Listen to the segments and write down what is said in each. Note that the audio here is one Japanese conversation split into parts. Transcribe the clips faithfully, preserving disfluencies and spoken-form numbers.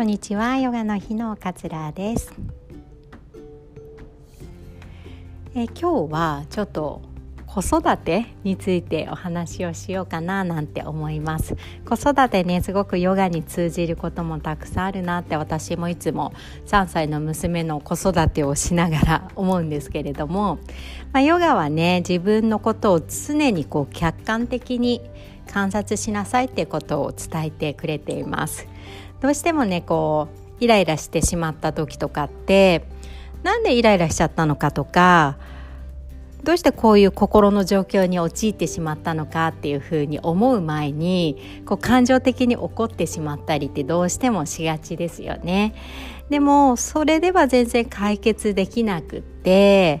こんにちは、ヨガの日のかつらです。え今日はちょっと子育てについてお話をしようかななんて思います。子育てね、すごくヨガに通じることもたくさんあるなって私もいつもさんさいの娘の子育てをしながら思うんですけれども、まあ、ヨガはね、自分のことを常にこう客観的に観察しなさいってことを伝えてくれています。どうしてもね、こうイライラしてしまった時とかって、なんでイライラしちゃったのかとか、どうしてこういう心の状況に陥ってしまったのかっていうふうに思う前に、こう感情的に怒ってしまったりってどうしてもしがちですよね。でもそれでは全然解決できなくって、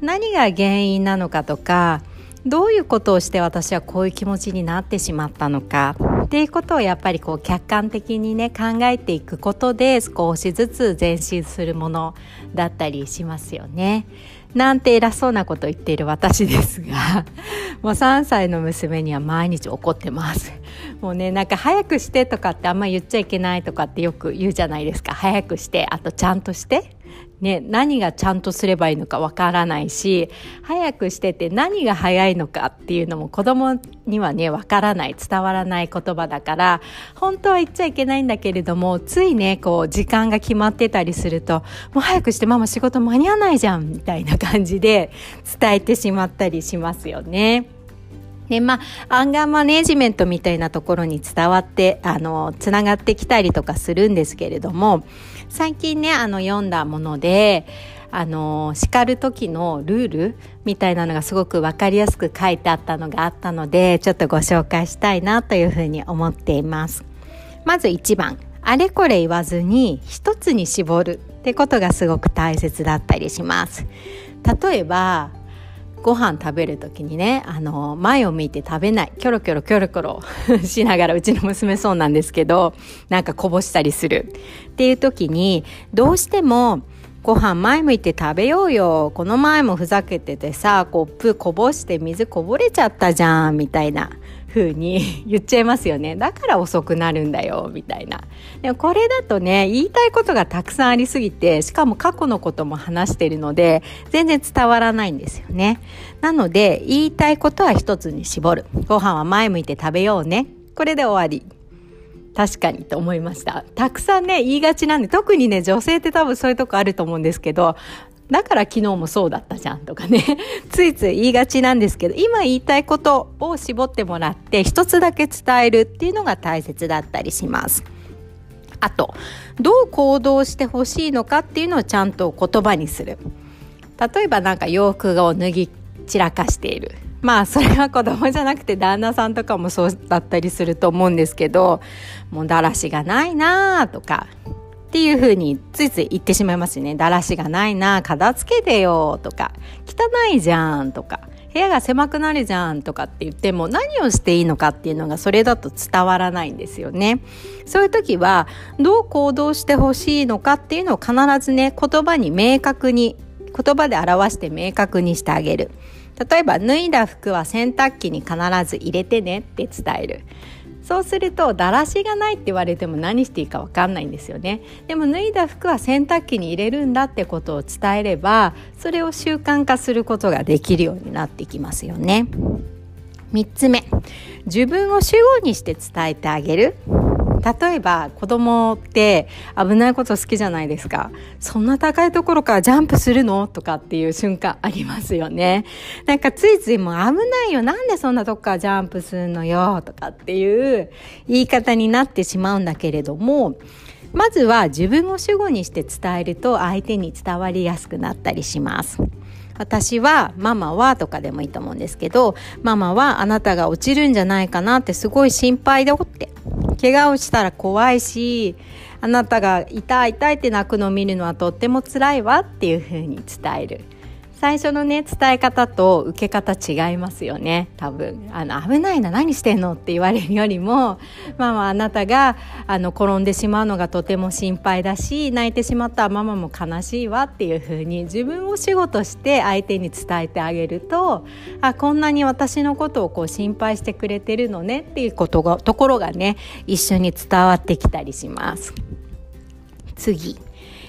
何が原因なのかとか、どういうことをして私はこういう気持ちになってしまったのかっていうことを、やっぱりこう客観的にね考えていくことで、少しずつ前進するものだったりしますよね。なんて偉そうなこと言っている私ですが、もうさんさいの娘には毎日怒ってます。もうね、なんか早くしてとかってあんま言っちゃいけないとかってよく言うじゃないですか。早くして、あとちゃんとしてね、何がちゃんとすればいいのかわからないし、早くしてて何が早いのかっていうのも子供にはねわからない、伝わらない言葉だから、本当は言っちゃいけないんだけれども、ついねこう時間が決まってたりすると、もう早くしてママ仕事間に合わないじゃんみたいな感じで伝えてしまったりしますよね。で、まあ、アンガーマネジメントみたいなところに伝わって、あの、つながってきたりとかするんですけれども、最近ね、あの、読んだもので、あの、叱る時のルールみたいなのがすごくわかりやすく書いてあったのがあったので、ちょっとご紹介したいなというふうに思っています。まずいちばん、あれこれ言わずに一つに絞るってことがすごく大切だったりします。例えば、ご飯食べるときにね、あの前を向いて食べない、キョロキョロキョロキョロしながら、うちの娘そうなんですけど、なんかこぼしたりするっていうときに、どうしてもご飯前向いて食べようよ、この前もふざけててさ、コップこぼして水こぼれちゃったじゃんみたいな風に言っちゃいますよね。だから遅くなるんだよみたいな。でもこれだとね、言いたいことがたくさんありすぎて、しかも過去のことも話しているので全然伝わらないんですよね。なので言いたいことは一つに絞る。ご飯は前向いて食べようね、これで終わり。確かにと思いました。たくさんね言いがちなんで、特にね女性って多分そういうとこあると思うんですけど、だから昨日もそうだったじゃんとかねついつい言いがちなんですけど、今言いたいことを絞ってもらって一つだけ伝えるっていうのが大切だったりします。あと、どう行動してほしいのかっていうのをちゃんと言葉にする。例えばなんか洋服を脱ぎ散らかしている、まあそれは子供じゃなくて旦那さんとかもそうだったりすると思うんですけど、もうだらしがないなとかっていう風についつい言ってしまいますね。だらしがないな、片付けてよとか、汚いじゃんとか、部屋が狭くなるじゃんとかって言っても、何をしていいのかっていうのがそれだと伝わらないんですよね。そういう時はどう行動してほしいのかっていうのを必ずね、言葉に明確に、言葉で表して明確にしてあげる。例えば、脱いだ服は洗濯機に必ず入れてねって伝える。そうすると、だらしがないって言われても何していいか分かんないんですよね。でも脱いだ服は洗濯機に入れるんだってことを伝えれば、それを習慣化することができるようになってきますよね。みっつめ、自分を主語にして伝えてあげる。例えば子供って危ないこと好きじゃないですか。そんな高いところからジャンプするのとかっていう瞬間ありますよね。なんかついついもう危ないよ、なんでそんなとこからジャンプするのよとかっていう言い方になってしまうんだけれども、まずは自分を主語にして伝えると相手に伝わりやすくなったりします。私は、ママはとかでもいいと思うんですけど、ママはあなたが落ちるんじゃないかなってすごい心配だよって、怪我をしたら怖いし、あなたが痛い痛いって泣くのを見るのはとっても辛いわっていう風に伝える。最初のね伝え方と受け方違いますよね。多分あの危ないな、何してんのって言われるよりも、ママあなたがあの転んでしまうのがとても心配だし、泣いてしまったママも悲しいわっていう風に自分を主語として相手に伝えてあげると、あ、こんなに私のことをこう心配してくれてるのねっていうことがところがね一緒に伝わってきたりします。次、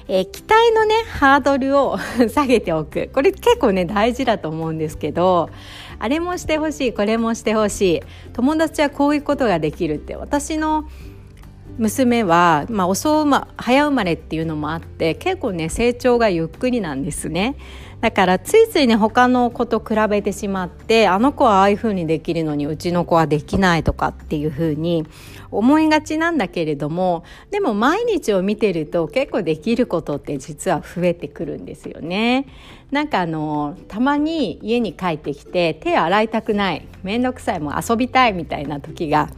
えー、期待のねハードルを下げておく、これ結構ね大事だと思うんですけど、あれもしてほしい、これもしてほしい、友達はこういうことができるって、私の娘は、まあ、遅生ま、早生まれっていうのもあって結構ね成長がゆっくりなんですね。だからついついね他の子と比べてしまって、あの子はああいう風にできるのにうちの子はできないとかっていう風に思いがちなんだけれども、でも毎日を見てると結構できることって実は増えてくるんですよね。なんかあのたまに家に帰ってきて手洗いたくない、めんどくさい、もう遊びたいみたいな時が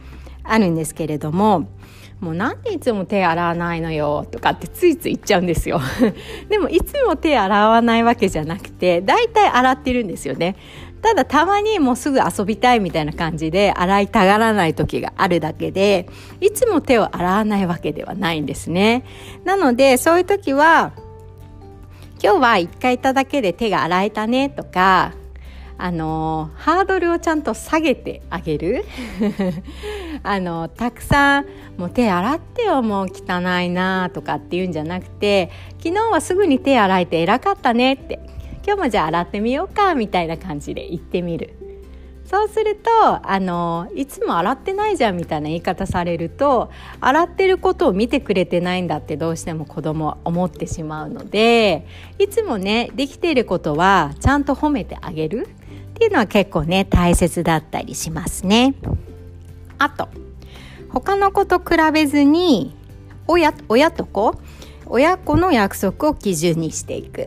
あるんですけれども、もうなんでいつも手洗わないのよとかってついつい言っちゃうんですよでもいつも手洗わないわけじゃなくて、だいたい洗ってるんですよね。ただたまにもうすぐ遊びたいみたいな感じで洗いたがらない時があるだけで、いつも手を洗わないわけではないんですね。なのでそういう時は、今日は一回いただけで手が洗えたねとか、あのハードルをちゃんと下げてあげるあのたくさんもう手洗ってよ、もう汚いなとかっていうんじゃなくて、昨日はすぐに手洗えて偉かったねって、今日もじゃあ洗ってみようかみたいな感じで言ってみる。そうするとあのいつも洗ってないじゃんみたいな言い方されると、洗ってることを見てくれてないんだってどうしても子供は思ってしまうので、いつもねできていることはちゃんと褒めてあげるっていうのは結構ね大切だったりしますね。あと他の子と比べずに、親、親と子、親子の約束を基準にしていく。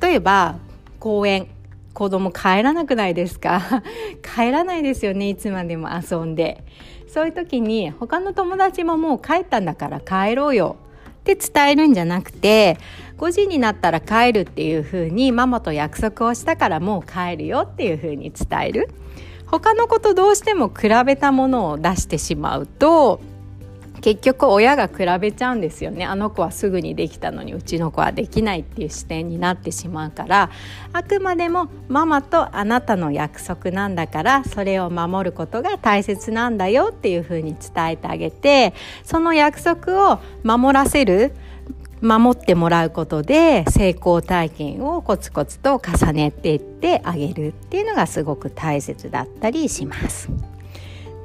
例えば公園、子供帰らなくないですか帰らないですよね、いつまでも遊んで。そういう時に他の友達ももう帰ったんだから帰ろうよって伝えるんじゃなくて、ごじになったら帰るっていう風に、ママと約束をしたからもう帰るよっていう風に伝える。他の子とどうしても比べたものを出してしまうと、結局親が比べちゃうんですよね。あの子はすぐにできたのにうちの子はできないっていう視点になってしまうから、あくまでもママとあなたの約束なんだから、それを守ることが大切なんだよっていうふうに伝えてあげて、その約束を守らせる、守ってもらうことで成功体験をコツコツと重ねていってあげるっていうのがすごく大切だったりします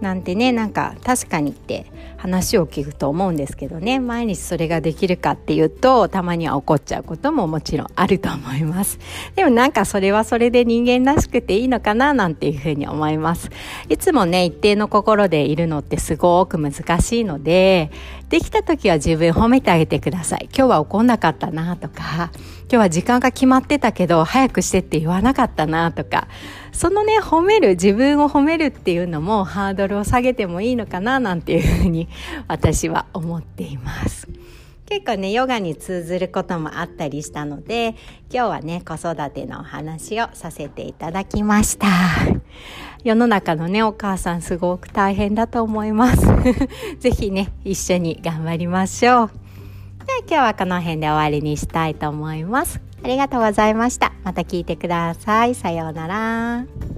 なんてね、なんか確かにって話を聞くと思うんですけどね、毎日それができるかっていうと、たまには怒っちゃうことももちろんあると思います。でもなんかそれはそれで人間らしくていいのかななんていうふうに思います。いつもね一定の心でいるのってすごく難しいので、できた時は自分褒めてあげてください。今日は怒んなかったなとか、今日は時間が決まってたけど早くしてって言わなかったなとか、そのね褒める、自分を褒めるっていうのもハードルを下げてもいいのかななんていうふうに私は思っています。結構ねヨガに通ずることもあったりしたので、今日はね子育てのお話をさせていただきました。世の中のねお母さんすごく大変だと思いますぜひね一緒に頑張りましょう。では今日はこの辺で終わりにしたいと思います。ありがとうございました。また聞いてください。さようなら。